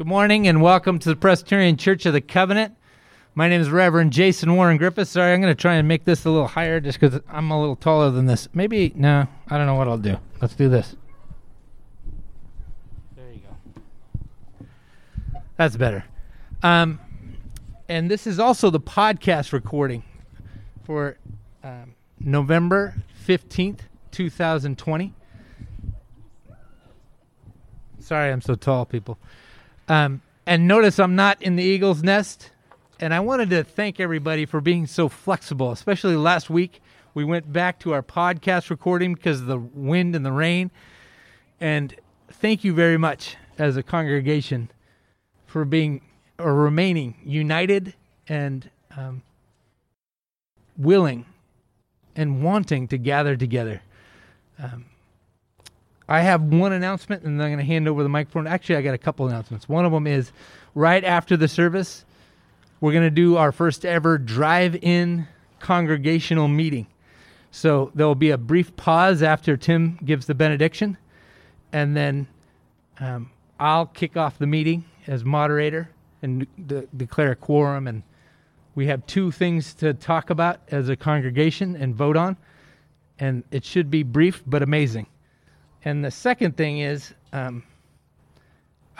Good morning and welcome to the Presbyterian Church of the Covenant. My name is Reverend Jason Warren Griffiths. Sorry, I'm going to try and make this a little higher just because I'm a little taller than this. Maybe, no, I don't know what I'll do. Let's do this. There you go. That's better. And this is also the podcast recording for November 15th, 2020. Sorry, I'm so tall, people. And notice I'm not in the eagle's nest. And I wanted to thank everybody for being so flexible, especially last week. We went back to our podcast recording because of the wind and the rain. And thank you very much as a congregation for being or remaining united and willing and wanting to gather together. I have one announcement, and then I'm going to hand over the microphone. Actually, I got a couple announcements. One of them is right after the service, we're going to do our first ever drive-in congregational meeting. So there will be a brief pause after Tim gives the benediction, and then I'll kick off the meeting as moderator and declare a quorum. And we have two things to talk about as a congregation and vote on, and it should be brief but amazing. And the second thing is we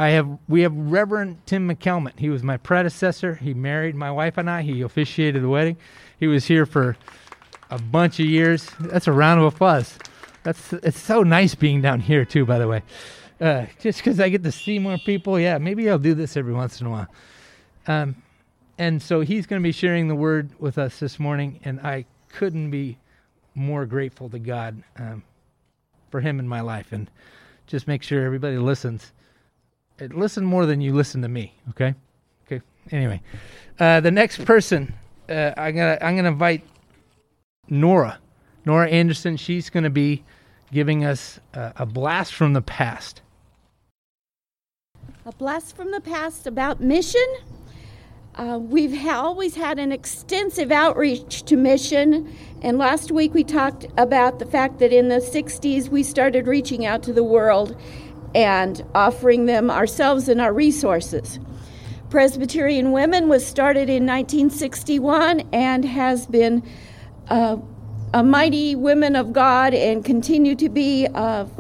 have Reverend Tim McKelmott. He was my predecessor. He married my wife and I. He officiated the wedding. He was here for a bunch of years. That's a round of applause. It's so nice being down here too, by the way. Just because I get to see more people. Yeah, maybe I'll do this every once in a while. And so he's going to be sharing the word with us this morning, and I couldn't be more grateful to God for him in my life. And just make sure everybody listens. Listen more than you listen to me, okay? Okay. Anyway, the next person, I'm gonna invite Nora Anderson. She's gonna be giving us a blast from the past. A blast from the past about mission. We've always had an extensive outreach to mission, and last week we talked about the fact that in the 60s we started reaching out to the world and offering them ourselves and our resources. Presbyterian Women was started in 1961 and has been a mighty women of God and continue to be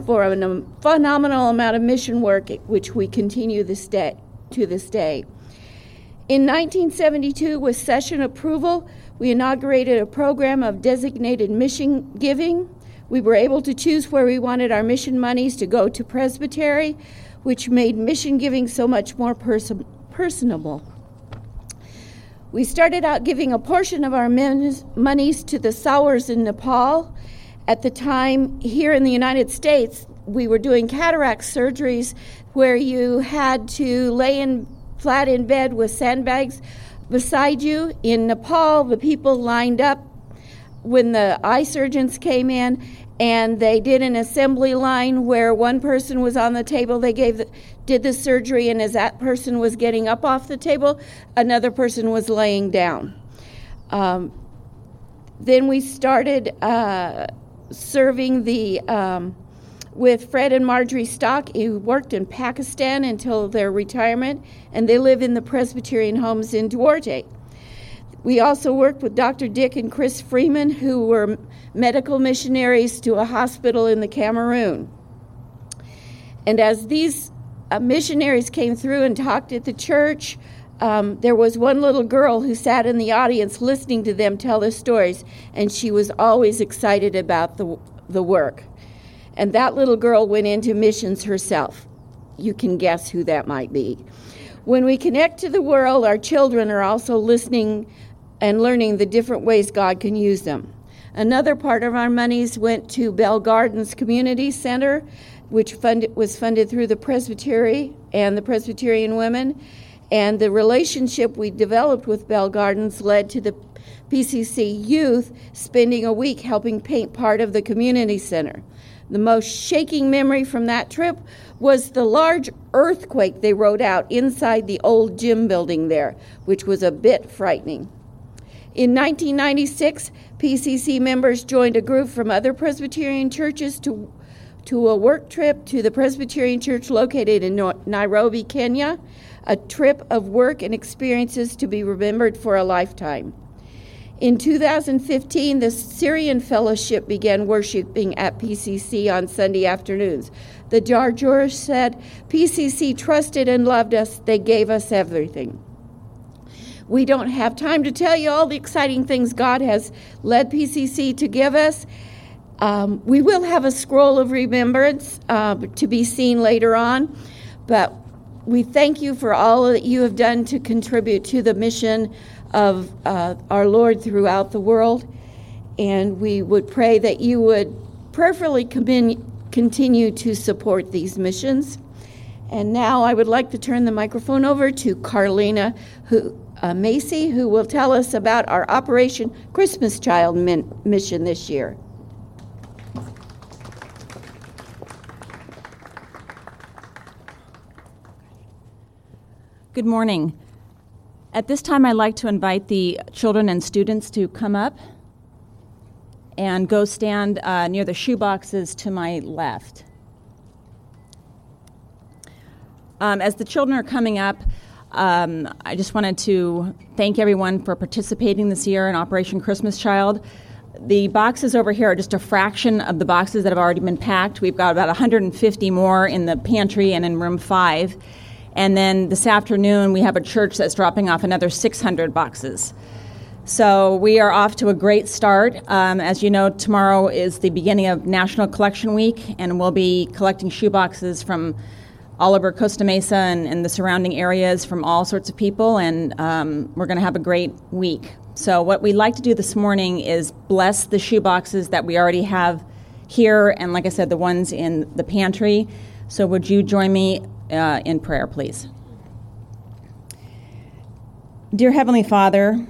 for a phenomenal amount of mission work, which we continue to this day. In 1972, with session approval, we inaugurated a program of designated mission giving. We were able to choose where we wanted our mission monies to go to Presbytery, which made mission giving so much more personable. We started out giving a portion of our monies to the Sowars in Nepal. At the time, here in the United States, we were doing cataract surgeries where you had to lay in flat in bed with sandbags beside you. In Nepal, the people lined up when the eye surgeons came in, and they did an assembly line where one person was on the table. They did the surgery, and as that person was getting up off the table, another person was laying down. Then we started serving with Fred and Marjorie Stock, who worked in Pakistan until their retirement, and they live in the Presbyterian homes in Duarte. We also worked with Dr. Dick and Chris Freeman, who were medical missionaries to a hospital in the Cameroon. And as these missionaries came through and talked at the church, there was one little girl who sat in the audience listening to them tell their stories, and she was always excited about the work. And that little girl went into missions herself. You can guess who that might be. When we connect to the world, our children are also listening and learning the different ways God can use them. Another part of our monies went to Bell Gardens Community Center, which was funded through the Presbytery and the Presbyterian Women. And the relationship we developed with Bell Gardens led to the PCC youth spending a week helping paint part of the community center. The most shaking memory from that trip was the large earthquake they rode out inside the old gym building there, which was a bit frightening. In 1996, PCC members joined a group from other Presbyterian churches to a work trip to the Presbyterian church located in Nairobi, Kenya. a trip of work and experiences to be remembered for a lifetime. In 2015, the Syrian Fellowship began worshiping at PCC on Sunday afternoons. The Dar-Jurish said, PCC trusted and loved us. They gave us everything. We don't have time to tell you all the exciting things God has led PCC to give us. We will have a scroll of remembrance to be seen later on, but we thank you for all that you have done to contribute to the mission of our Lord throughout the world, and we would pray that you would prayerfully continue to support these missions. And now I would like to turn the microphone over to Carlina Macy, who will tell us about our Operation Christmas Child mission this year. Good morning. At this time, I'd like to invite the children and students to come up and go stand near the shoeboxes to my left. As the children are coming up, I just wanted to thank everyone for participating this year in Operation Christmas Child. The boxes over here are just a fraction of the boxes that have already been packed. We've got about 150 more in the pantry and in room 5. And then this afternoon, we have a church that's dropping off another 600 boxes. So we are off to a great start. As you know, tomorrow is the beginning of National Collection Week, and we'll be collecting shoeboxes from all over Costa Mesa and the surrounding areas from all sorts of people, and we're going to have a great week. So what we'd like to do this morning is bless the shoeboxes that we already have here, and like I said, the ones in the pantry. So would you join me in prayer, please? Dear Heavenly Father,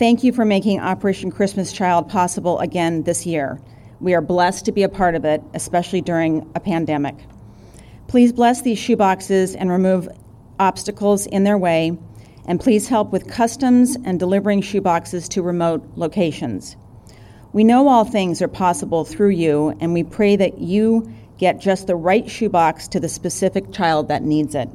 thank you for making Operation Christmas Child possible again this year. We are blessed to be a part of it, especially during a pandemic. Please bless these shoeboxes and remove obstacles in their way, and please help with customs and delivering shoeboxes to remote locations. We know all things are possible through you, and we pray that you get just the right shoebox to the specific child that needs it.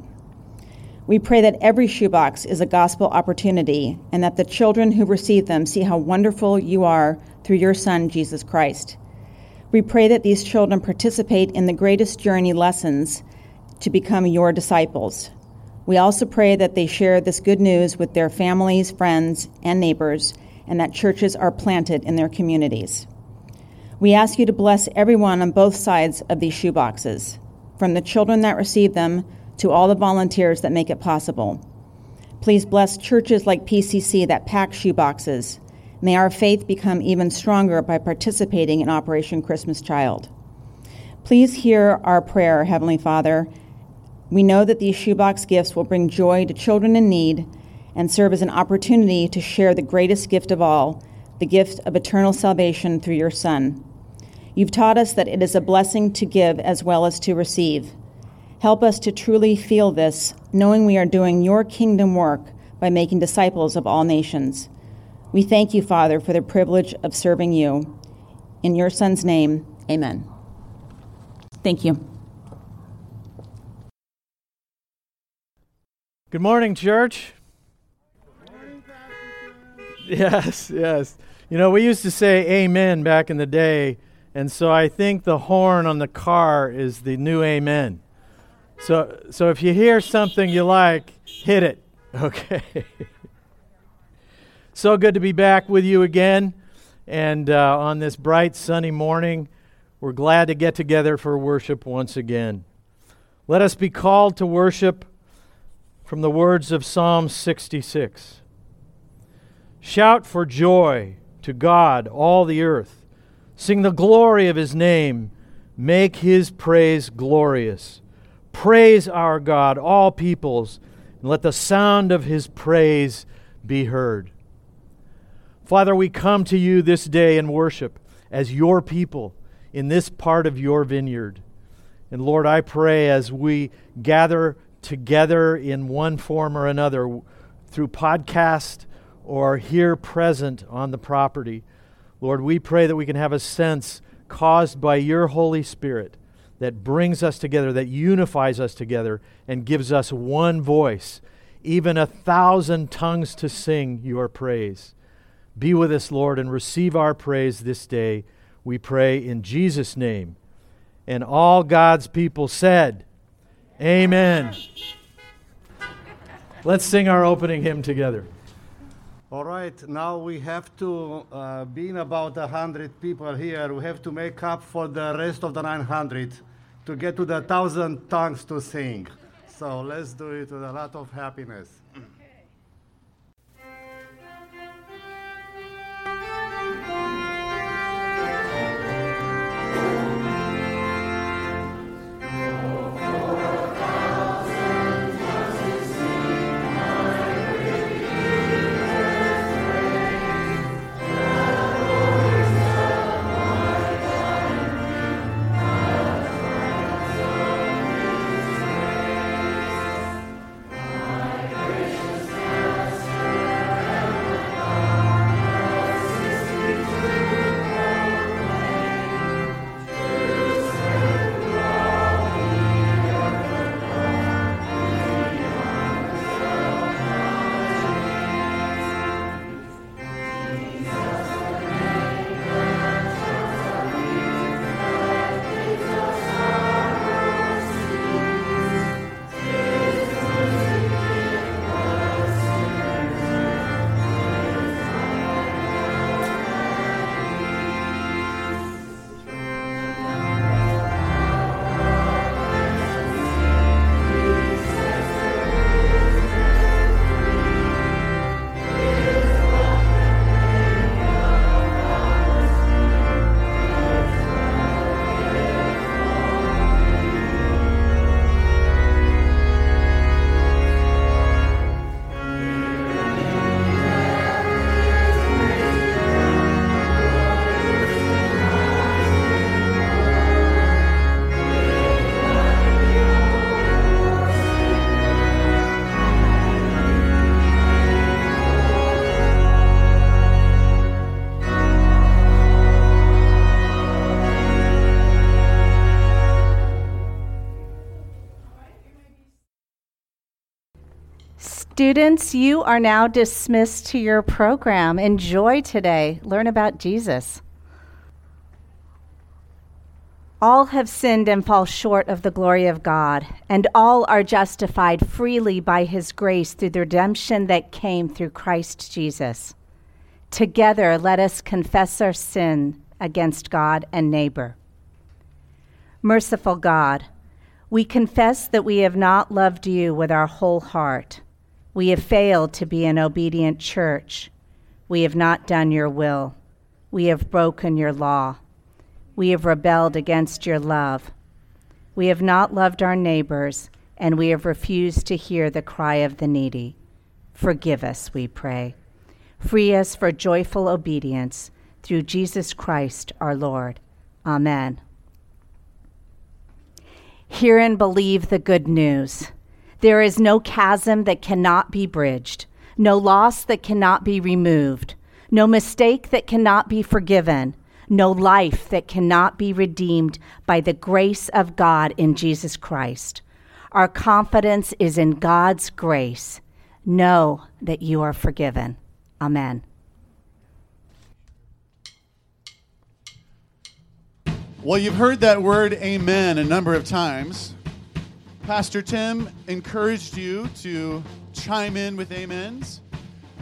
We pray that every shoebox is a gospel opportunity and that the children who receive them see how wonderful you are through your Son, Jesus Christ. We pray that these children participate in the greatest journey lessons to become your disciples. We also pray that they share this good news with their families, friends, and neighbors, and that churches are planted in their communities. We ask you to bless everyone on both sides of these shoeboxes, from the children that receive them to all the volunteers that make it possible. Please bless churches like PCC that pack shoeboxes. May our faith become even stronger by participating in Operation Christmas Child. Please hear our prayer, Heavenly Father. We know that these shoebox gifts will bring joy to children in need and serve as an opportunity to share the greatest gift of all, the gift of eternal salvation through your Son. You've taught us that it is a blessing to give as well as to receive. Help us to truly feel this, knowing we are doing your kingdom work by making disciples of all nations. We thank you, Father, for the privilege of serving you. In your Son's name, amen. Thank you. Good morning, church. Good morning, yes, yes. You know, we used to say amen back in the day. And so I think the horn on the car is the new amen. So if you hear something you like, hit it. Okay. So good to be back with you again. And on this bright, sunny morning, we're glad to get together for worship once again. Let us be called to worship from the words of Psalm 66. Shout for joy to God, all the earth. Sing the glory of His name. Make His praise glorious. Praise our God, all peoples, and let the sound of His praise be heard. Father, we come to you this day in worship as your people in this part of your vineyard. And Lord, I pray as we gather together in one form or another through podcast or here present on the property, Lord, we pray that we can have a sense caused by your Holy Spirit that brings us together, that unifies us together, and gives us one voice even 1,000 tongues to sing your praise. Be with us, Lord, and receive our praise this day. We pray in Jesus' name. And all God's people said, Amen. Let's sing our opening hymn together. All right, now we have to, being about 100 people here, we have to make up for the rest of the 900 to get to the 1,000 tongues to sing. So let's do it with a lot of happiness. Students, you are now dismissed to your program. Enjoy today. Learn about Jesus. All have sinned and fall short of the glory of God, and all are justified freely by his grace through the redemption that came through Christ Jesus. Together, let us confess our sin against God and neighbor. Merciful God, we confess that we have not loved you with our whole heart. We have failed to be an obedient church. We have not done your will. We have broken your law. We have rebelled against your love. We have not loved our neighbors, and we have refused to hear the cry of the needy. Forgive us, we pray. Free us for joyful obedience through Jesus Christ our Lord. Amen. Hear and believe the good news. There is no chasm that cannot be bridged, no loss that cannot be removed, no mistake that cannot be forgiven, no life that cannot be redeemed by the grace of God in Jesus Christ. Our confidence is in God's grace. Know that you are forgiven. Amen. Well, you've heard that word amen a number of times. Pastor Tim encouraged you to chime in with amens.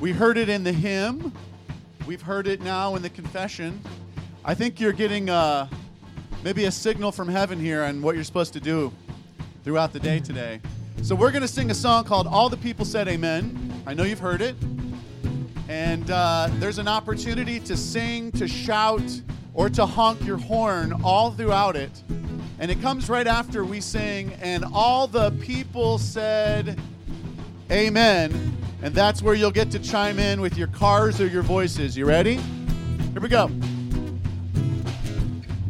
We heard it in the hymn. We've heard it now in the confession. I think you're getting maybe a signal from heaven here on what you're supposed to do throughout the day today. So we're going to sing a song called All the People Said Amen. I know you've heard it. And there's an opportunity to sing, to shout, or to honk your horn all throughout it. And it comes right after we sing, and all the people said, Amen. And that's where you'll get to chime in with your cars or your voices. You ready? Here we go.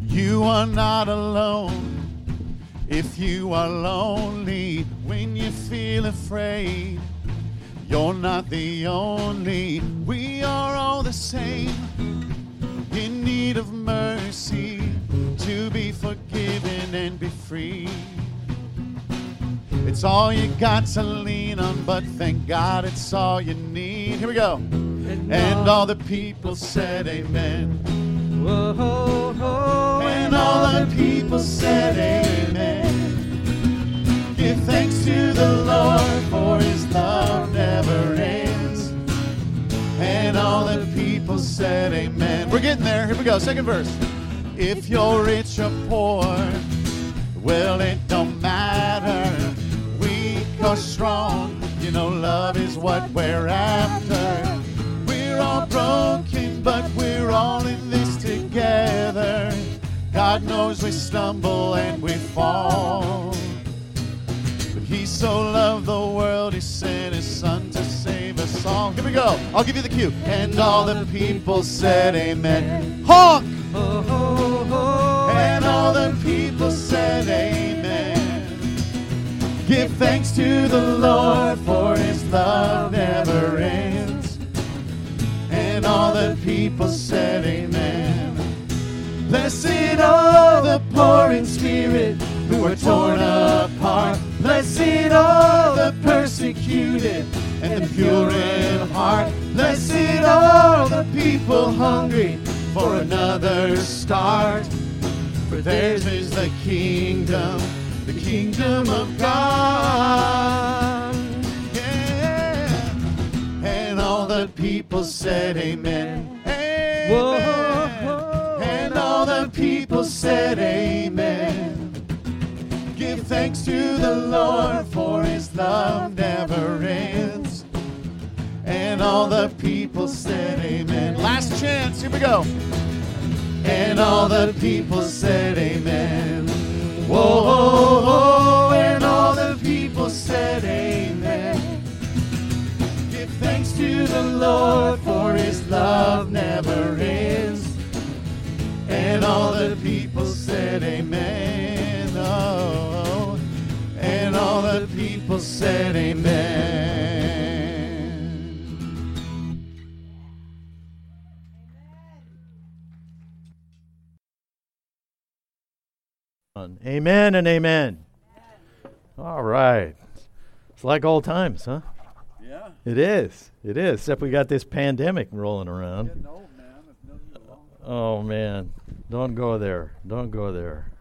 You are not alone if you are lonely, when you feel afraid. You're not the only. We are all the same, in need of mercy, to be forgiven and be free. It's all you got to lean on, but thank God it's all you need. Here we go. And all the people said amen. Whoa, ho, ho. And all the people said amen. Give thanks to the Lord, for his love never ends. And all the people said amen. We're getting there. Here we go. Second verse. If you're rich or poor, well, it don't matter. Weak or strong, you know love is what we're after. We're all broken, but we're all in this together. God knows we stumble and we fall, but he so loved the world, he sent his son to save us all. Here we go. I'll give you the cue. And all the people said amen. Honk! Oh, oh, oh. And all the people said amen. Give thanks to the Lord, for his love never ends. And all the people said amen. Blessed are the poor in spirit, who are torn apart. Blessed are the persecuted, and the pure in heart. Blessed are the people hungry for another start, for theirs is the kingdom of God. Yeah. And all the people said amen. Amen. Whoa. And all the people said amen. Give thanks to the Lord, for his love never ends. And all the people said amen. Last chance, here we go. And all the people said amen. Whoa, whoa, whoa. And all the people said amen. Give thanks to the Lord, for his love never ends. And all the people said amen. Oh, and all the people said amen. Amen and amen. All right. It's like old times, huh? Yeah. It is. It is. Except we got this pandemic rolling around. Getting old, man. Oh, man. Don't go there. Don't go there.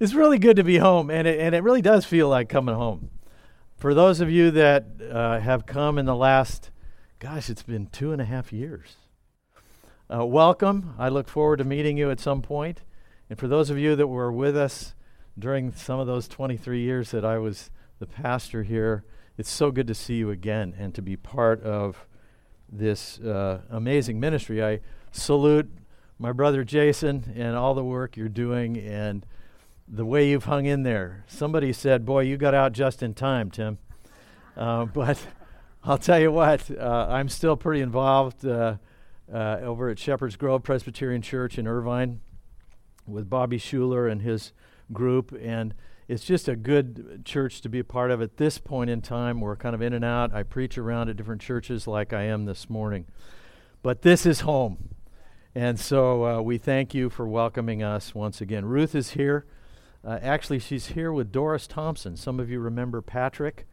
It's really good to be home, and it really does feel like coming home. For those of you that have come in the last, gosh, it's been 2.5 years. Welcome. I look forward to meeting you at some point. And for those of you that were with us during some of those 23 years that I was the pastor here, it's so good to see you again and to be part of this amazing ministry. I salute my brother Jason and all the work you're doing and the way you've hung in there. Somebody said, boy, you got out just in time, Tim. But I'll tell you what, I'm still pretty involved over at Shepherd's Grove Presbyterian Church in Irvine with Bobby Shuler and his group, and it's just a good church to be a part of at this point in time. We're kind of in and out. I preach around at different churches like I am this morning. But this is home, and so we thank you for welcoming us once again. Ruth is here. Actually, she's here with Doris Thompson. Some of you remember Patrick.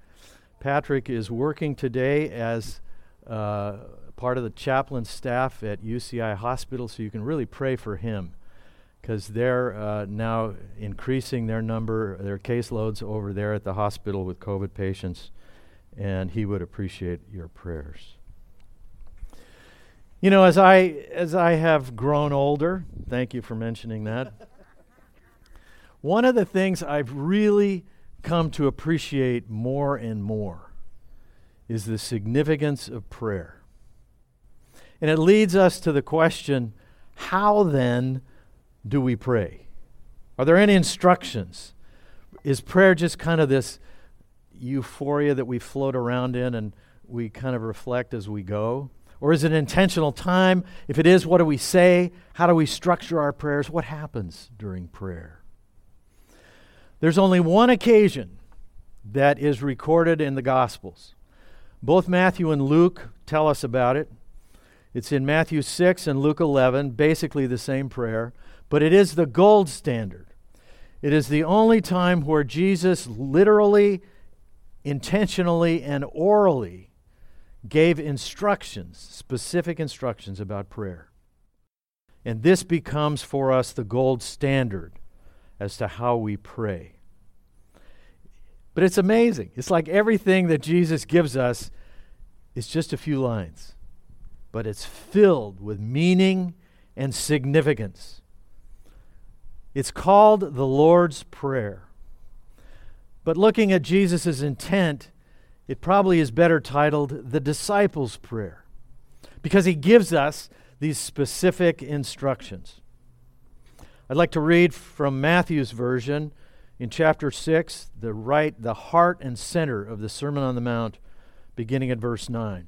Patrick is working today as part of the chaplain staff at UCI Hospital, so you can really pray for him, because they're now increasing their number, their caseloads over there at the hospital with COVID patients, and he would appreciate your prayers. You know, as I have grown older, thank you for mentioning that, one of the things I've really come to appreciate more and more is the significance of prayer. And it leads us to the question, how then do we pray? Are there any instructions? Is prayer just kind of this euphoria that we float around in and we kind of reflect as we go? Or is it an intentional time? If it is, what do we say? How do we structure our prayers? What happens during prayer? There's only one occasion that is recorded in the Gospels. Both Matthew and Luke tell us about it. It's in Matthew 6 and Luke 11, basically the same prayer. But it is the gold standard. It is the only time where Jesus literally, intentionally, and orally gave instructions, specific instructions about prayer. And this becomes for us the gold standard as to how we pray. But it's amazing. It's like everything that Jesus gives us is just a few lines, but it's filled with meaning and significance. It's called the Lord's Prayer. But looking at Jesus' intent, it probably is better titled the Disciples' Prayer, because he gives us these specific instructions. I'd like to read from Matthew's version in chapter 6, the heart and center of the Sermon on the Mount, beginning at verse 9.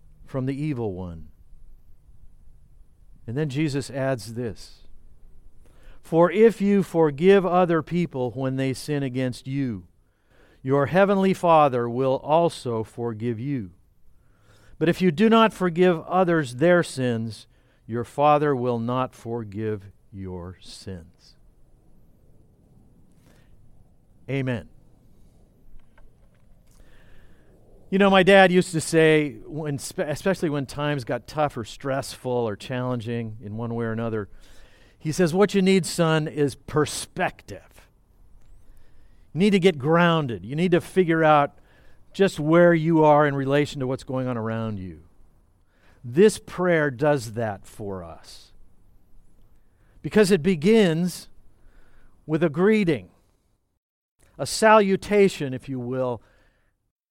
from the evil one." And then Jesus adds this, "For if you forgive other people when they sin against you, your heavenly Father will also forgive you. But if you do not forgive others their sins, your Father will not forgive your sins." Amen. You know, my dad used to say, especially when times got tough or stressful or challenging in one way or another, he says, "What you need, son, is perspective. You need to get grounded. You need to figure out just where you are in relation to what's going on around you." This prayer does that for us, because it begins with a greeting, a salutation, if you will,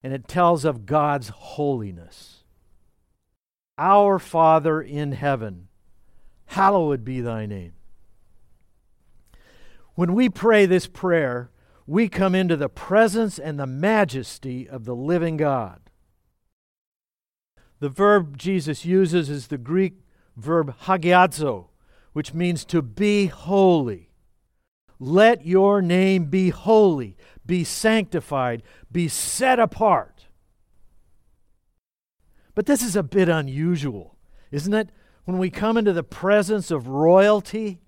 and it tells of God's holiness. "Our Father in heaven, hallowed be thy name." When we pray this prayer, we come into the presence and the majesty of the living God. The verb Jesus uses is the Greek verb hagiazo, which means to be holy. Let your name be holy, be sanctified, be set apart. But this is a bit unusual, isn't it? When we come into the presence of royalty,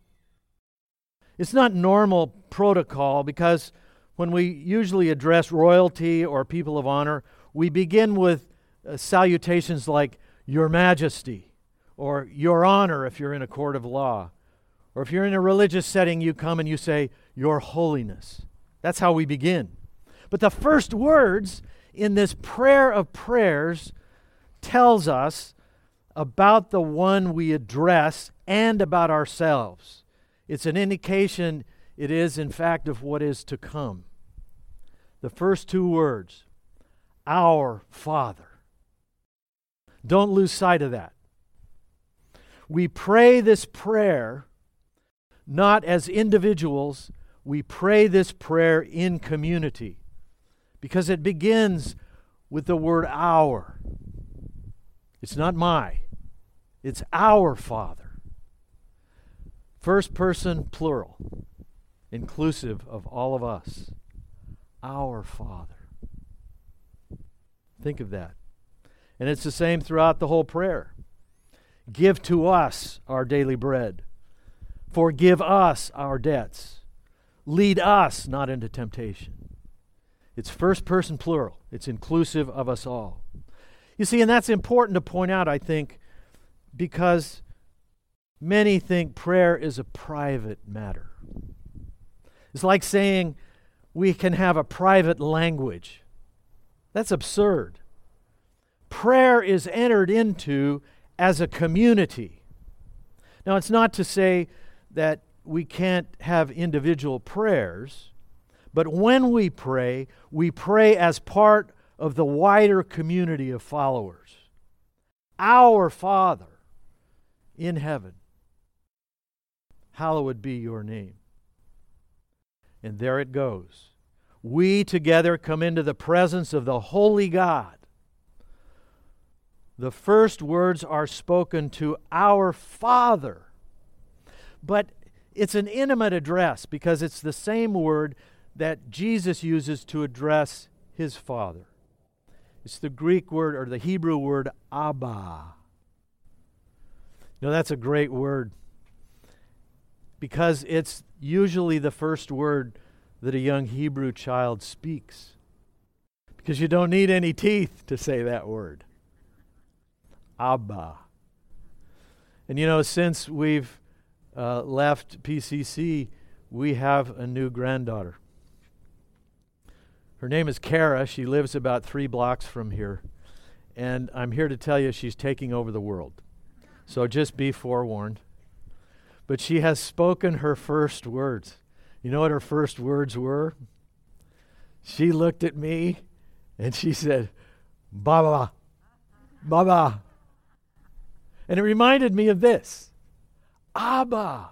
it's not normal protocol, because when we usually address royalty or people of honor, we begin with salutations like "Your Majesty" or "Your Honor" if you're in a court of law. Or if you're in a religious setting, you come and you say "Your Holiness." That's how we begin. But the first words in this prayer of prayers tells us about the one we address and about ourselves. It's an indication, it is in fact, of what is to come. The first two words, "Our Father." Don't lose sight of that. We pray this prayer not as individuals, we pray this prayer in community, because it begins with the word "our." It's not "my." It's "our Father." First person, plural, inclusive of all of us. Our Father. Think of that. And it's the same throughout the whole prayer. "Give to us our daily bread. Forgive us our debts. Lead us not into temptation." It's first person, plural. It's inclusive of us all. You see, and that's important to point out, I think, because many think prayer is a private matter. It's like saying we can have a private language. That's absurd. Prayer is entered into as a community. Now, it's not to say that we can't have individual prayers, but when we pray as part of the wider community of followers. "Our Father in heaven, hallowed be your name." And there it goes. We together come into the presence of the Holy God. The first words are spoken to our Father. But it's an intimate address because it's the same word that Jesus uses to address his Father. It's the Greek word or the Hebrew word Abba. You know, that's a great word because it's usually the first word that a young Hebrew child speaks, because you don't need any teeth to say that word. Abba. And you know, since we've left PCC, we have a new granddaughter. Her name is Kara. She lives about 3 blocks from here. And I'm here to tell you she's taking over the world. So just be forewarned. But she has spoken her first words. You know what her first words were? She looked at me and she said, Baba, Baba. And it reminded me of this. Abba.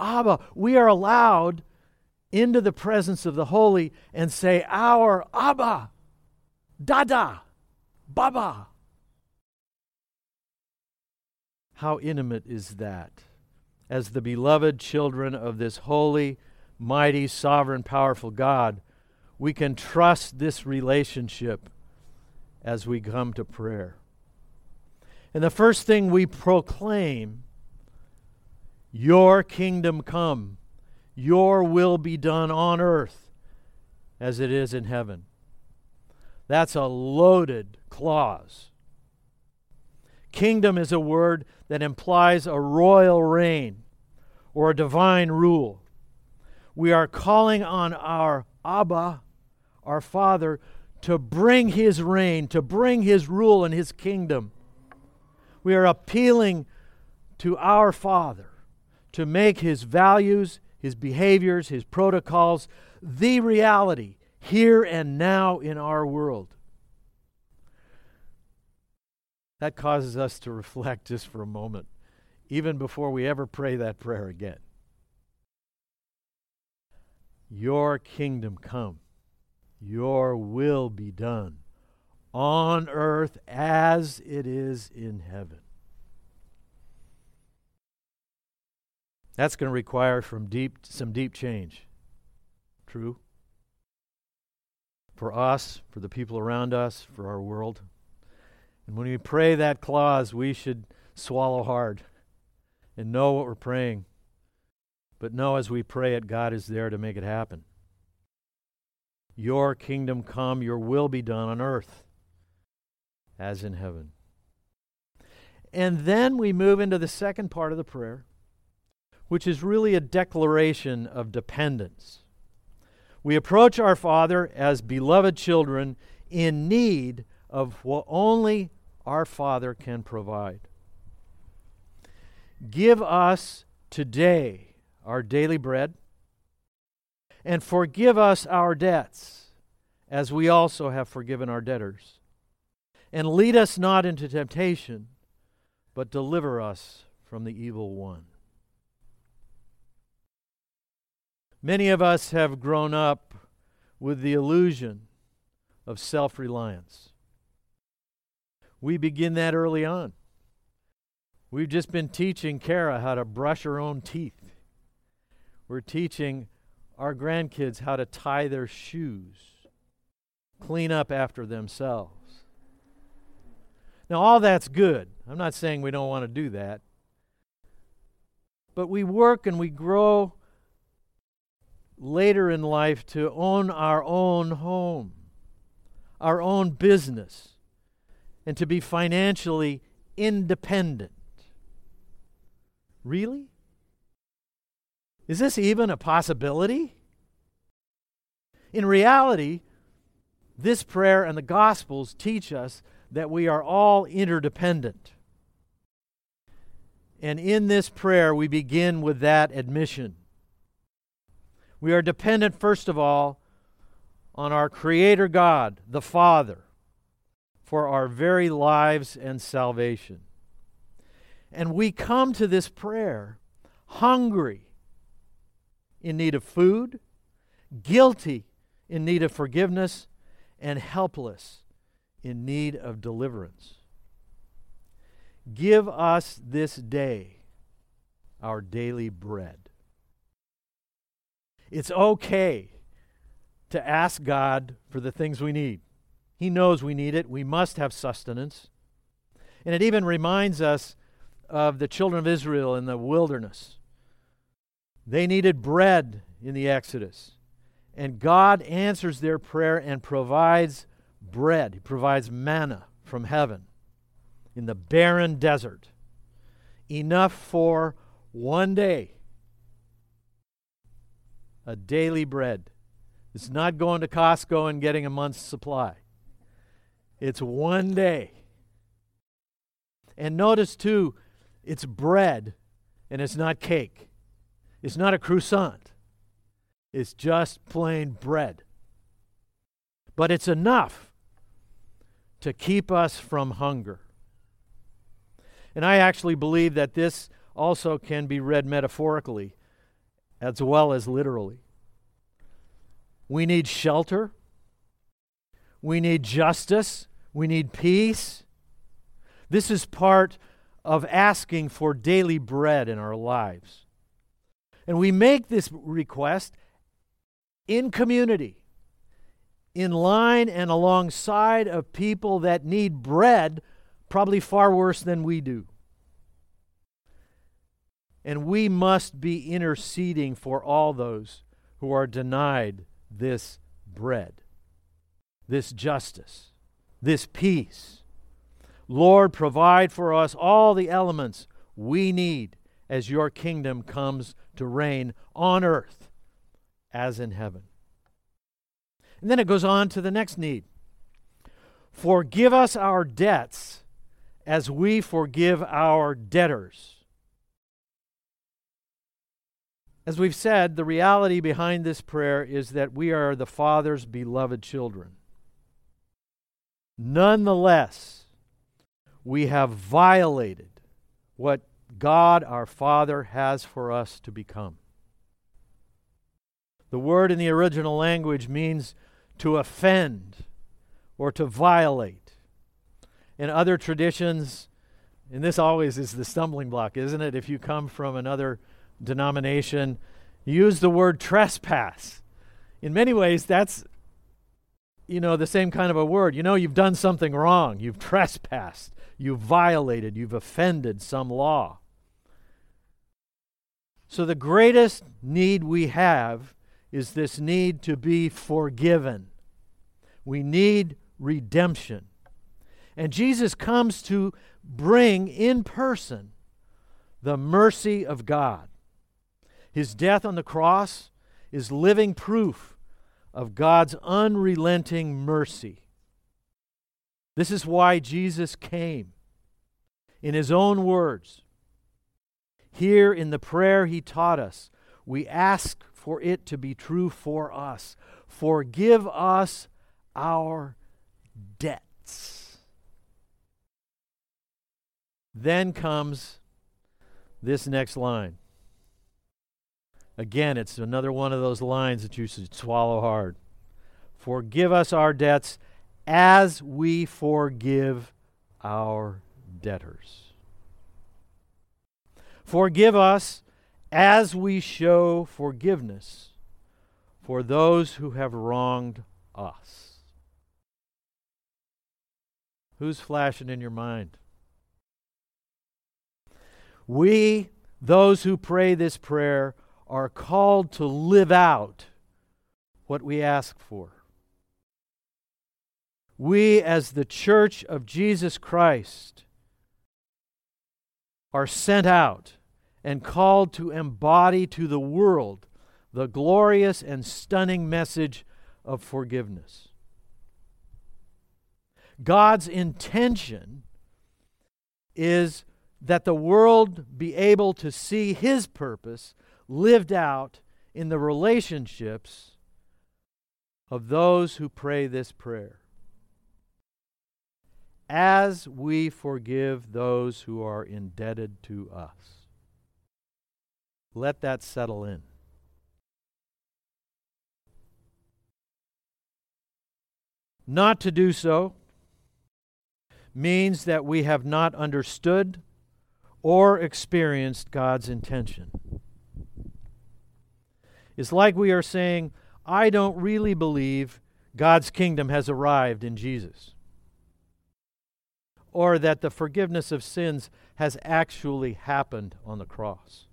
Abba. We are allowed into the presence of the Holy and say, our Abba, Dada, Baba. How intimate is that? As the beloved children of this holy, mighty, sovereign, powerful God, we can trust this relationship as we come to prayer. And the first thing we proclaim, your kingdom come, your will be done on earth as it is in heaven. That's a loaded clause. Kingdom is a word that implies a royal reign or a divine rule. We are calling on our Abba, our Father, to bring his reign, to bring his rule and his kingdom. We are appealing to our Father to make his values, his behaviors, his protocols, the reality here and now in our world. That causes us to reflect just for a moment, even before we ever pray that prayer again. Your kingdom come, your will be done on earth as it is in heaven. That's going to require some deep change. True? For us, for the people around us, for our world. And when we pray that clause, we should swallow hard and know what we're praying. But know as we pray it, God is there to make it happen. Your kingdom come, your will be done on earth as in heaven. And then we move into the second part of the prayer, which is really a declaration of dependence. We approach our Father as beloved children in need of what only our Father can provide. Give us today our daily bread, and forgive us our debts, as we also have forgiven our debtors. And lead us not into temptation, but deliver us from the evil one. Many of us have grown up with the illusion of self-reliance. We begin that early on. We've just been teaching Kara how to brush her own teeth. We're teaching our grandkids how to tie their shoes, clean up after themselves. Now, all that's good. I'm not saying we don't want to do that. But we work and we grow later in life to own our own home, our own business, and to be financially independent. Really? Is this even a possibility? In reality, this prayer and the Gospels teach us that we are all interdependent. And in this prayer, we begin with that admission. We are dependent, first of all, on our Creator God, the Father, for our very lives and salvation. And we come to this prayer hungry, in need of food, guilty in need of forgiveness, and helpless in need of deliverance. Give us this day our daily bread. It's okay to ask God for the things we need. He knows we need it. We must have sustenance. And it even reminds us of the children of Israel in the wilderness. They needed bread in the Exodus. And God answers their prayer and provides bread. He provides manna from heaven in the barren desert. Enough for one day. A daily bread. It's not going to Costco and getting a month's supply. It's one day. And notice too, it's bread and it's not cake. It's not a croissant. It's just plain bread. But it's enough to keep us from hunger. And I actually believe that this also can be read metaphorically as well as literally. We need shelter. We need justice. We need peace. This is part of asking for daily bread in our lives. And we make this request in community, in line and alongside of people that need bread, probably far worse than we do. And we must be interceding for all those who are denied this bread, this justice, this peace. Lord, provide for us all the elements we need as your kingdom comes to reign on earth as in heaven. And then it goes on to the next need. Forgive us our debts as we forgive our debtors. As we've said, the reality behind this prayer is that we are the Father's beloved children. Nonetheless, we have violated what God our Father has for us to become. The word in the original language means to offend or to violate. In other traditions, and this always is the stumbling block, isn't it? If you come from another denomination, use the word trespass. In many ways, that's, the same kind of a word. You've done something wrong. You've trespassed. You've violated. You've offended some law. So the greatest need we have is this need to be forgiven. We need redemption. And Jesus comes to bring in person the mercy of God. His death on the cross is living proof of God's unrelenting mercy. This is why Jesus came. In his own words, here in the prayer he taught us, we ask for it to be true for us. Forgive us our debts. Then comes this next line. Again, it's another one of those lines that you should swallow hard. Forgive us our debts as we forgive our debtors. Forgive us as we show forgiveness for those who have wronged us. Who's flashing in your mind? We, those who pray this prayer, are called to live out what we ask for. We, as the Church of Jesus Christ, are sent out and called to embody to the world the glorious and stunning message of forgiveness. God's intention is that the world be able to see his purpose lived out in the relationships of those who pray this prayer. As we forgive those who are indebted to us. Let that settle in. Not to do so means that we have not understood or experienced God's intention. It's like we are saying, I don't really believe God's kingdom has arrived in Jesus, or that the forgiveness of sins has actually happened on the cross.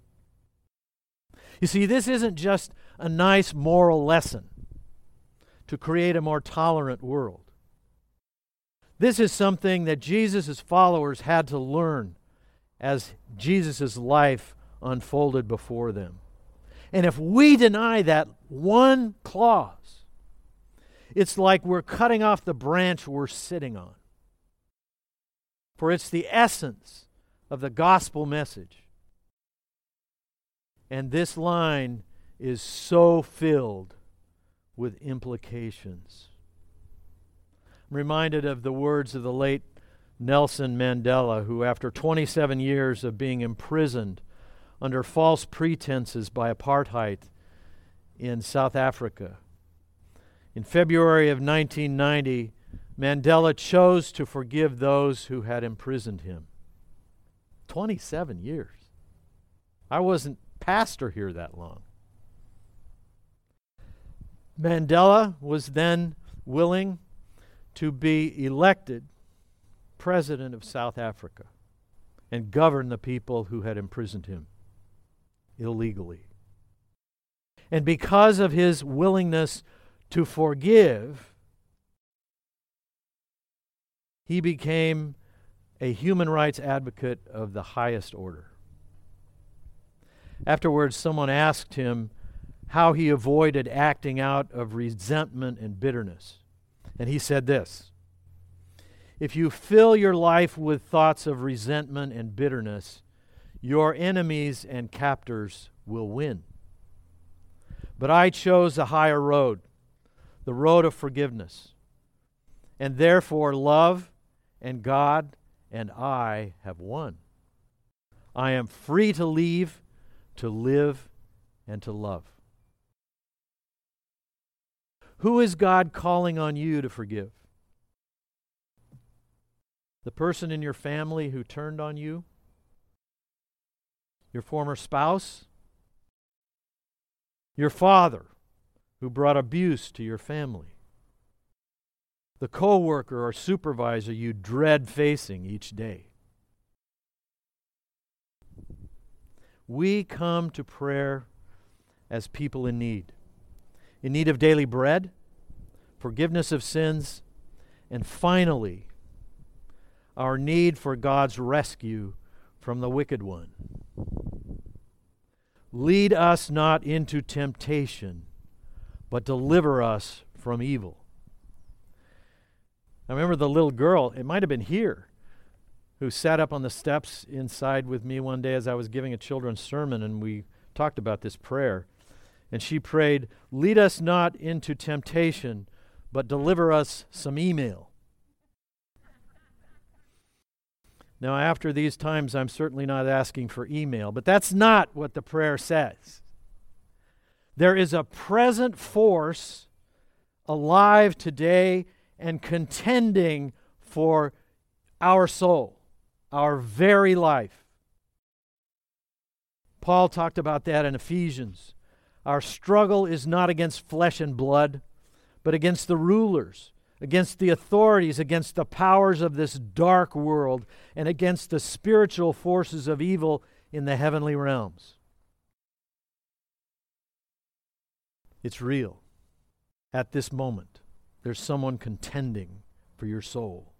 You see, this isn't just a nice moral lesson to create a more tolerant world. This is something that Jesus' followers had to learn as Jesus' life unfolded before them. And if we deny that one clause, it's like we're cutting off the branch we're sitting on. For it's the essence of the gospel message. And this line is so filled with implications. I'm reminded of the words of the late Nelson Mandela, who after 27 years of being imprisoned under false pretenses by apartheid in South Africa, in February of 1990, Mandela chose to forgive those who had imprisoned him. 27 years. I wasn't pastor here that long. Mandela was then willing to be elected president of South Africa and govern the people who had imprisoned him illegally. And because of his willingness to forgive, he became a human rights advocate of the highest order. Afterwards, someone asked him how he avoided acting out of resentment and bitterness. And he said this, "If you fill your life with thoughts of resentment and bitterness, your enemies and captors will win. But I chose a higher road, the road of forgiveness. And therefore, love and God and I have won. I am free to leave, to live, and to love." Who is God calling on you to forgive? The person in your family who turned on you? Your former spouse? Your father who brought abuse to your family? The co-worker or supervisor you dread facing each day? We come to prayer as people in need of daily bread, forgiveness of sins, and finally, our need for God's rescue from the wicked one. Lead us not into temptation, but deliver us from evil. I remember the little girl, it might have been here, who sat up on the steps inside with me one day as I was giving a children's sermon, and we talked about this prayer. And she prayed, "Lead us not into temptation, but deliver us some email." Now, after these times, I'm certainly not asking for email, but that's not what the prayer says. There is a present force alive today and contending for our soul, our very life. Paul talked about that in Ephesians. Our struggle is not against flesh and blood, but against the rulers, against the authorities, against the powers of this dark world, and against the spiritual forces of evil in the heavenly realms. It's real. At this moment, there's someone contending for your soul.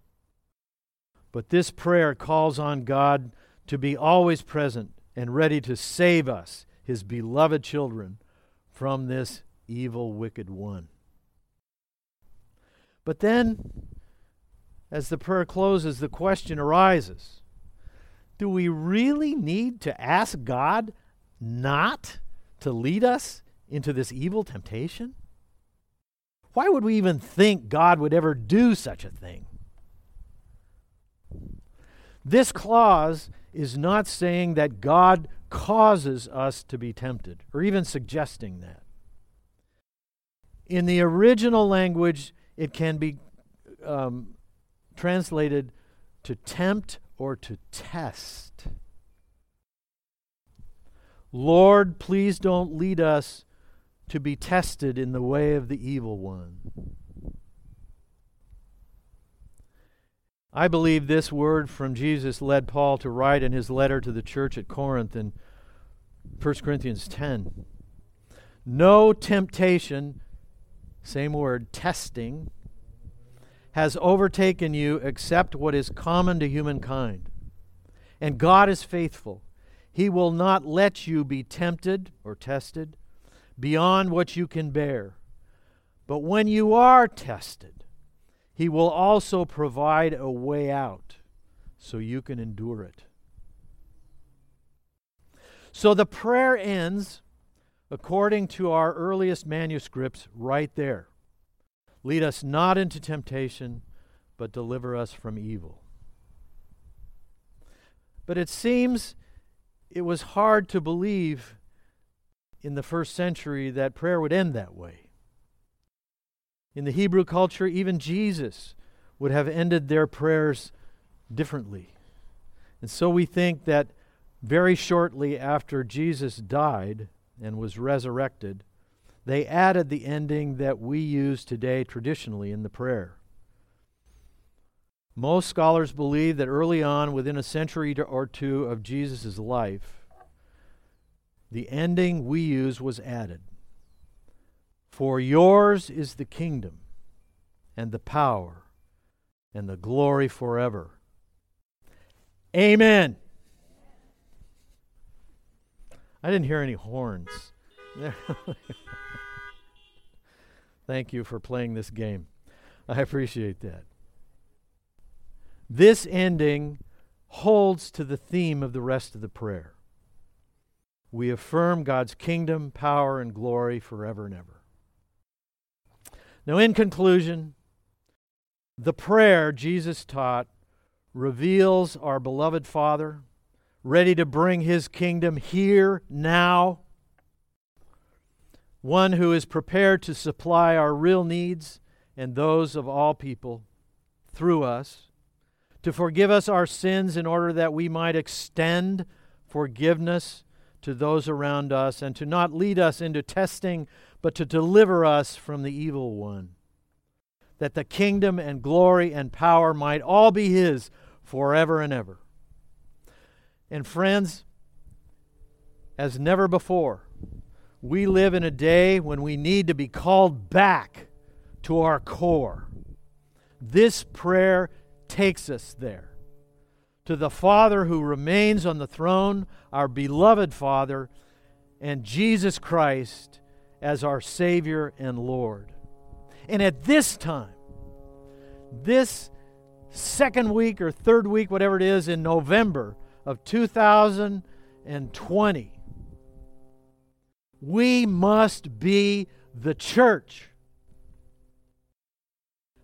But this prayer calls on God to be always present and ready to save us, His beloved children, from this evil, wicked one. But then, as the prayer closes, the question arises, do we really need to ask God not to lead us into this evil temptation? Why would we even think God would ever do such a thing? This clause is not saying that God causes us to be tempted, or even suggesting that. In the original language, it can be translated to tempt or to test. Lord, please don't lead us to be tested in the way of the evil one. I believe this word from Jesus led Paul to write in his letter to the church at Corinth in 1 Corinthians 10. No temptation, same word, testing, has overtaken you except what is common to humankind. And God is faithful. He will not let you be tempted or tested beyond what you can bear. But when you are tested, He will also provide a way out so you can endure it. So the prayer ends, according to our earliest manuscripts, right there. Lead us not into temptation, but deliver us from evil. But it seems it was hard to believe in the first century that prayer would end that way. In the Hebrew culture, even Jesus would have ended their prayers differently. And so we think that very shortly after Jesus died and was resurrected, they added the ending that we use today traditionally in the prayer. Most scholars believe that early on, within a century or two of Jesus' life, the ending we use was added. For yours is the kingdom and the power and the glory forever. Amen. I didn't hear any horns. Thank you for playing this game. I appreciate that. This ending holds to the theme of the rest of the prayer. We affirm God's kingdom, power, and glory forever and ever. Now, in conclusion, the prayer Jesus taught reveals our beloved Father, ready to bring His kingdom here, now, one who is prepared to supply our real needs and those of all people through us, to forgive us our sins in order that we might extend forgiveness to those around us, and to not lead us into testing, but to deliver us from the evil one, that the kingdom and glory and power might all be His forever and ever. And friends, as never before, we live in a day when we need to be called back to our core. This prayer takes us there, to the Father who remains on the throne, our beloved Father, and Jesus Christ as our Savior and Lord. And at this time, this second week or third week, whatever it is, in November of 2020, we must be the church,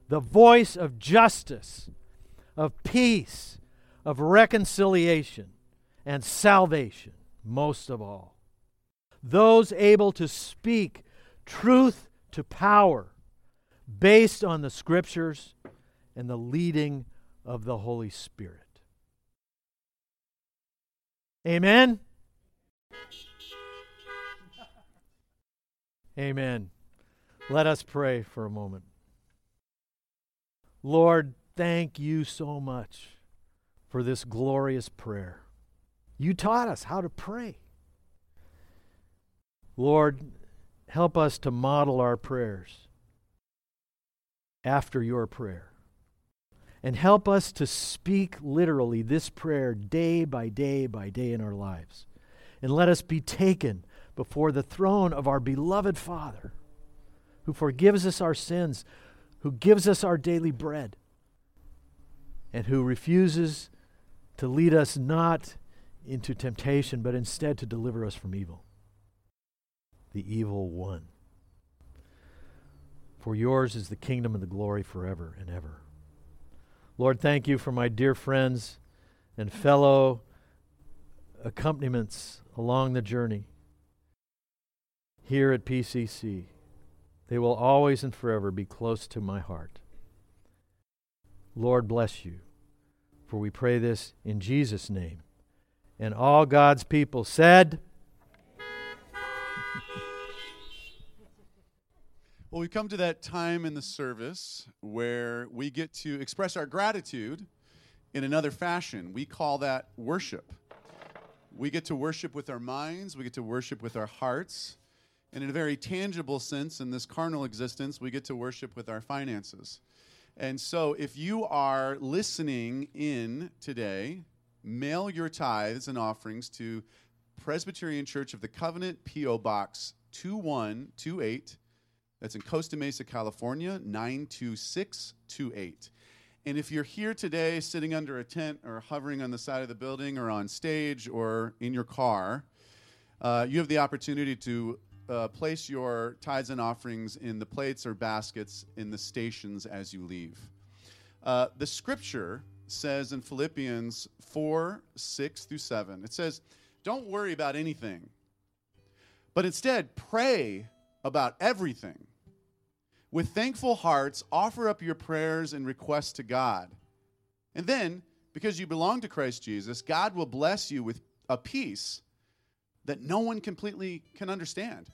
the voice of justice, of peace, of reconciliation, and salvation, most of all. Those able to speak truth to power based on the Scriptures and the leading of the Holy Spirit. Amen? Amen. Let us pray for a moment. Lord, thank you so much for this glorious prayer. You taught us how to pray. Lord, help us to model our prayers after your prayer. And help us to speak literally this prayer day by day by day in our lives. And let us be taken before the throne of our beloved Father, who forgives us our sins, who gives us our daily bread, and who refuses to lead us not into temptation, but instead to deliver us from evil. The evil one. For yours is the kingdom and the glory forever and ever. Lord, thank you for my dear friends and fellow accompaniments along the journey here at PCC. They will always and forever be close to my heart. Lord bless you. For we pray this in Jesus' name. And all God's people said... Well, we've come to that time in the service where we get to express our gratitude in another fashion. We call that worship. We get to worship with our minds. We get to worship with our hearts. And in a very tangible sense, in this carnal existence, we get to worship with our finances. And so if you are listening in today, mail your tithes and offerings to Presbyterian Church of the Covenant, P.O. Box 2128. That's in Costa Mesa, California, 92628. And if you're here today sitting under a tent or hovering on the side of the building or on stage or in your car, you have the opportunity to place your tithes and offerings in the plates or baskets in the stations as you leave. The scripture says in Philippians 4:6-7, it says, "Don't worry about anything, but instead pray about everything. With thankful hearts, offer up your prayers and requests to God. And then, because you belong to Christ Jesus, God will bless you with a peace that no one completely can understand.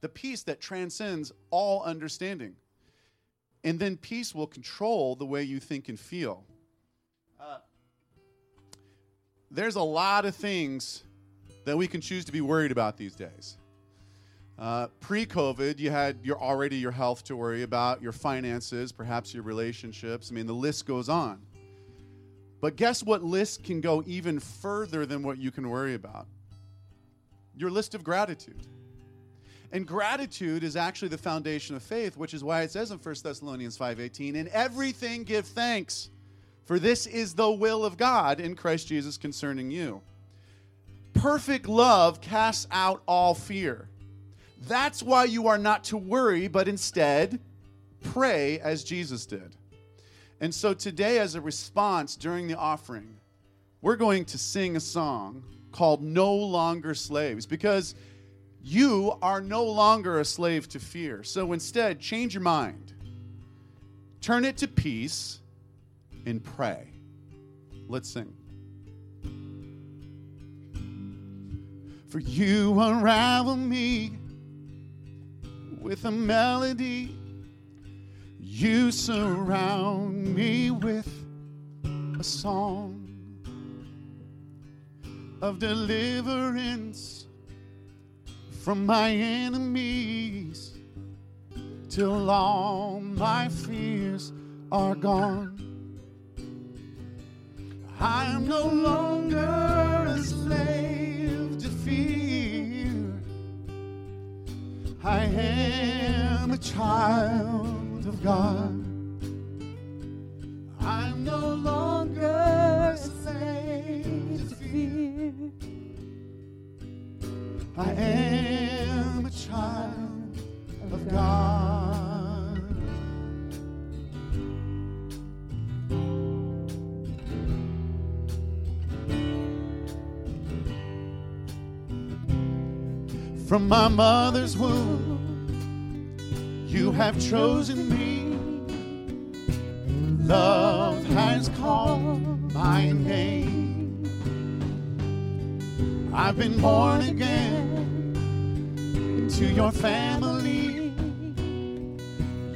The peace that transcends all understanding. And then peace will control the way you think and feel." There's a lot of things that we can choose to be worried about these days. Pre-COVID, you had your health to worry about, your finances, perhaps your relationships. I mean, the list goes on. But guess what list can go even further than what you can worry about? Your list of gratitude. And gratitude is actually the foundation of faith, which is why it says in 1 Thessalonians 5:18, "In everything give thanks, for this is the will of God in Christ Jesus concerning you." Perfect love casts out all fear. That's why you are not to worry, but instead pray as Jesus did. And so today, as a response during the offering, we're going to sing a song called "No Longer Slaves," because you are no longer a slave to fear. So instead, change your mind, turn it to peace, and pray. Let's sing. For you unravel me with a melody, you surround me with a song of deliverance from my enemies, till all my fears are gone. I am no longer a slave to fear. I am a child of God. I'm no longer a slave to fear. I am a child of God. From my mother's womb, you have chosen me. Love has called my name. I've been born again into your family.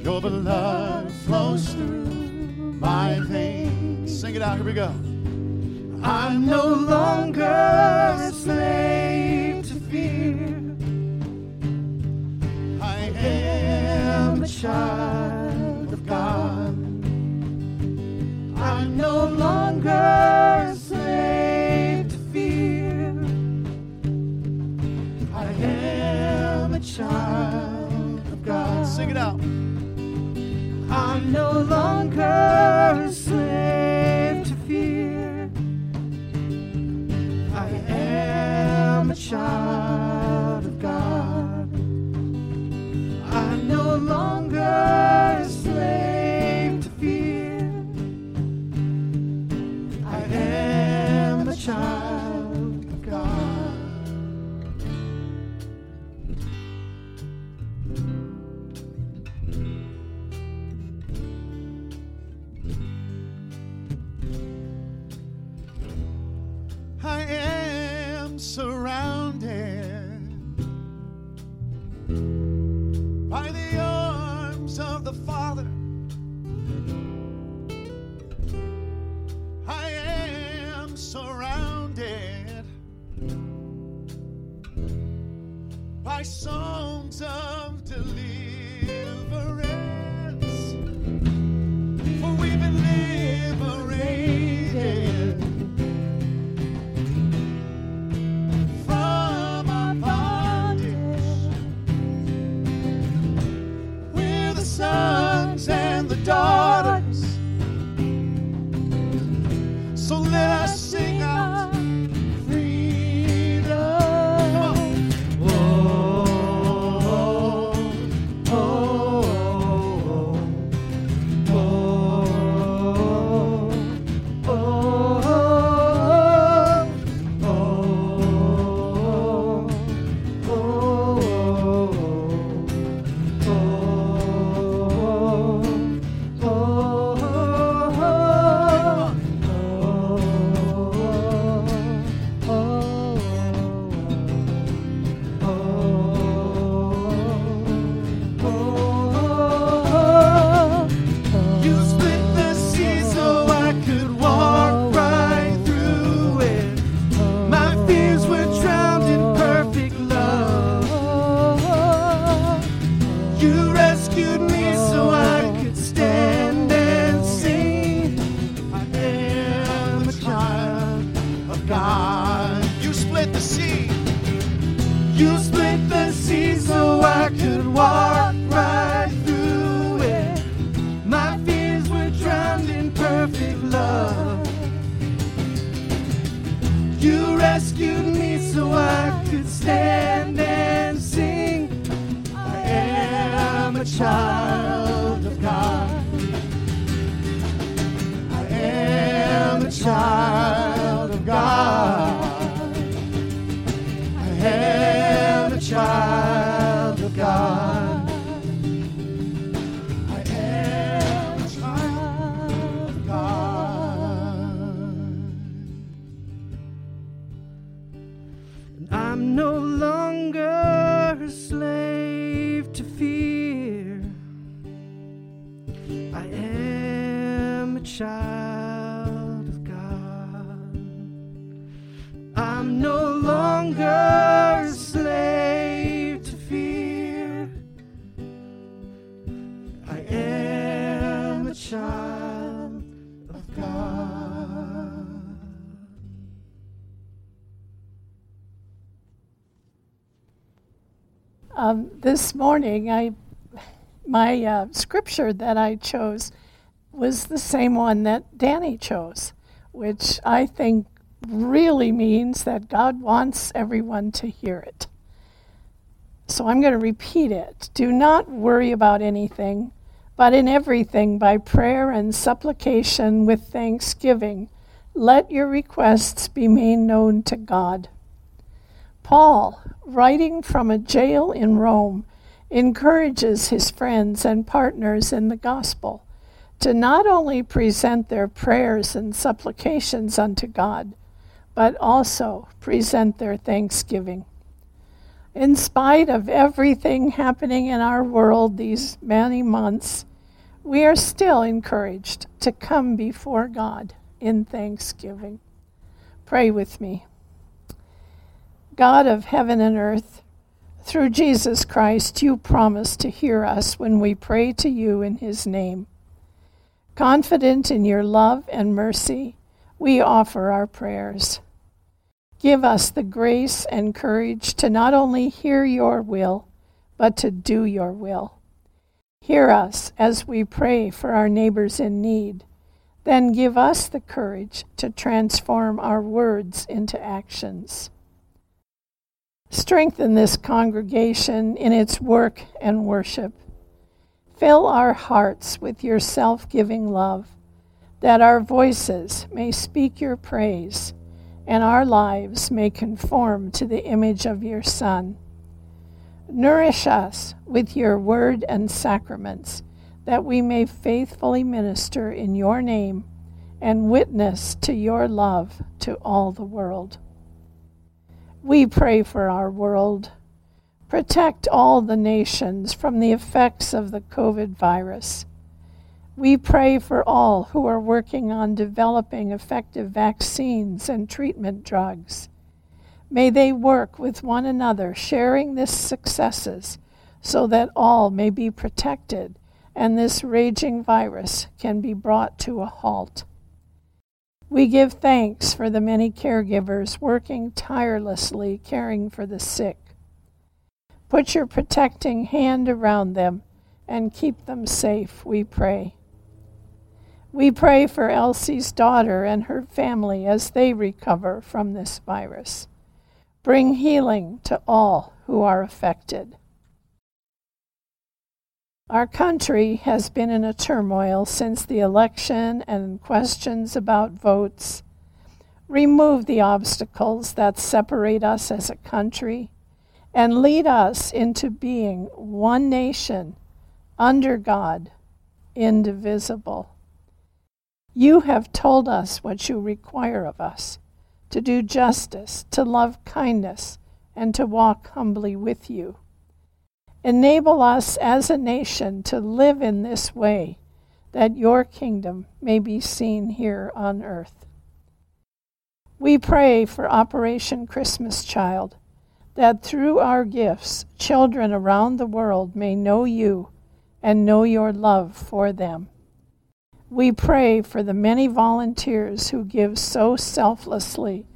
Your blood flows through my veins. Sing it out. Here we go. I'm no longer a slave to fear. I am a child of God. I'm no longer a slave to fear. I am a child of God. Sing it out. I'm no longer a slave to fear. I am a child of God. I'm no longer a slave to fear. I am a child of God. I am surrounded by the arms of the Father. I am surrounded by songs of deliverance, for we've been liberated from our bondage. We're the sons and the daughters. So let us sing out freedom. Oh, oh, oh, oh, oh, This morning, my scripture that I chose was the same one that Danny chose, which I think really means that God wants everyone to hear it. So I'm going to repeat it. Do not worry about anything, but in everything, by prayer and supplication with thanksgiving, let your requests be made known to God. Paul, writing from a jail in Rome, encourages his friends and partners in the gospel to not only present their prayers and supplications unto God, but also present their thanksgiving. In spite of everything happening in our world these many months, we are still encouraged to come before God in thanksgiving. Pray with me. God of heaven and earth, through Jesus Christ, you promise to hear us when we pray to you in his name. Confident in your love and mercy, we offer our prayers. Give us the grace and courage to not only hear your will, but to do your will. Hear us as we pray for our neighbors in need. Then give us the courage to transform our words into actions. Strengthen this congregation in its work and worship. Fill our hearts with your self-giving love, that our voices may speak your praise and our lives may conform to the image of your Son. Nourish us with your word and sacraments, that we may faithfully minister in your name and witness to your love to all the world. We pray for our world. Protect all the nations from the effects of the COVID virus. We pray for all who are working on developing effective vaccines and treatment drugs. May they work with one another, sharing their successes, so that all may be protected and this raging virus can be brought to a halt. We give thanks for the many caregivers working tirelessly caring for the sick. Put your protecting hand around them and keep them safe, we pray. We pray for Elsie's daughter and her family as they recover from this virus. Bring healing to all who are affected. Our country has been in a turmoil since the election and questions about votes. Remove the obstacles that separate us as a country and lead us into being one nation, under God, indivisible. You have told us what you require of us, to do justice, to love kindness, and to walk humbly with you. Enable us as a nation to live in this way, that your kingdom may be seen here on earth. We pray for Operation Christmas Child, that through our gifts, children around the world may know you and know your love for them. We pray for the many volunteers who give so selflessly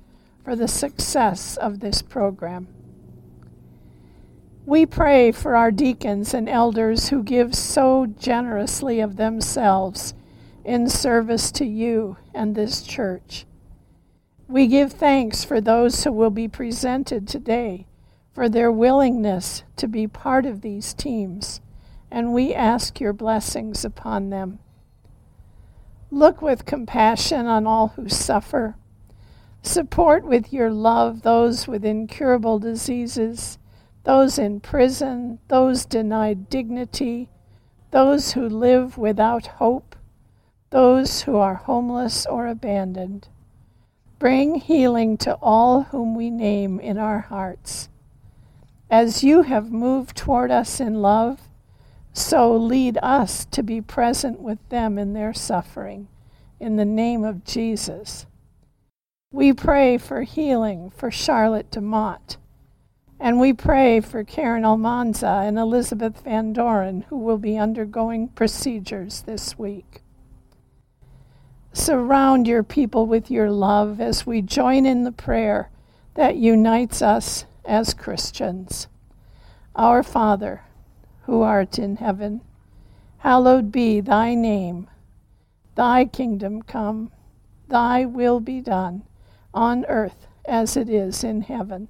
for the success of this program. We pray for our deacons and elders who give so generously of themselves in service to you and this church. We give thanks for those who will be presented today for their willingness to be part of these teams, and we ask your blessings upon them. Look with compassion on all who suffer. Support with your love those with incurable diseases, those in prison, those denied dignity, those who live without hope, those who are homeless or abandoned. Bring healing to all whom we name in our hearts. As you have moved toward us in love, so lead us to be present with them in their suffering. In the name of Jesus, we pray for healing for Charlotte DeMott, and we pray for Karen Almanza and Elizabeth Van Doren, who will be undergoing procedures this week. Surround your people with your love as we join in the prayer that unites us as Christians. Our Father, who art in heaven, hallowed be thy name. Thy kingdom come, thy will be done, on earth as it is in heaven.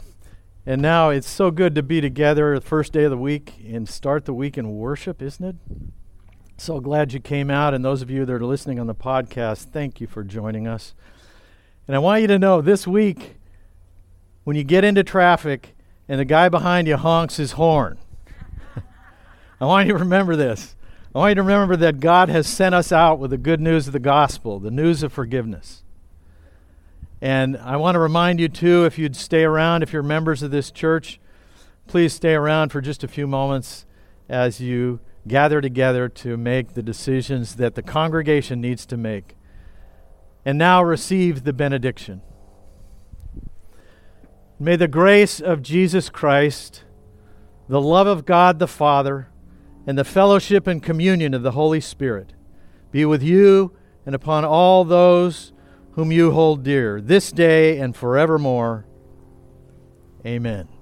And now it's so good to be together the first day of the week and start the week in worship, isn't it? So glad you came out, and those of you that are listening on the podcast, thank you for joining us. And I want you to know, this week, when you get into traffic and the guy behind you honks his horn, I want you to remember this. I want you to remember that God has sent us out with the good news of the gospel, the news of forgiveness. And I want to remind you, too, if you'd stay around, if you're members of this church, please stay around for just a few moments as you gather together to make the decisions that the congregation needs to make. And now receive the benediction. May the grace of Jesus Christ, the love of God the Father, and the fellowship and communion of the Holy Spirit be with you and upon all those whom you hold dear, this day and forevermore. Amen.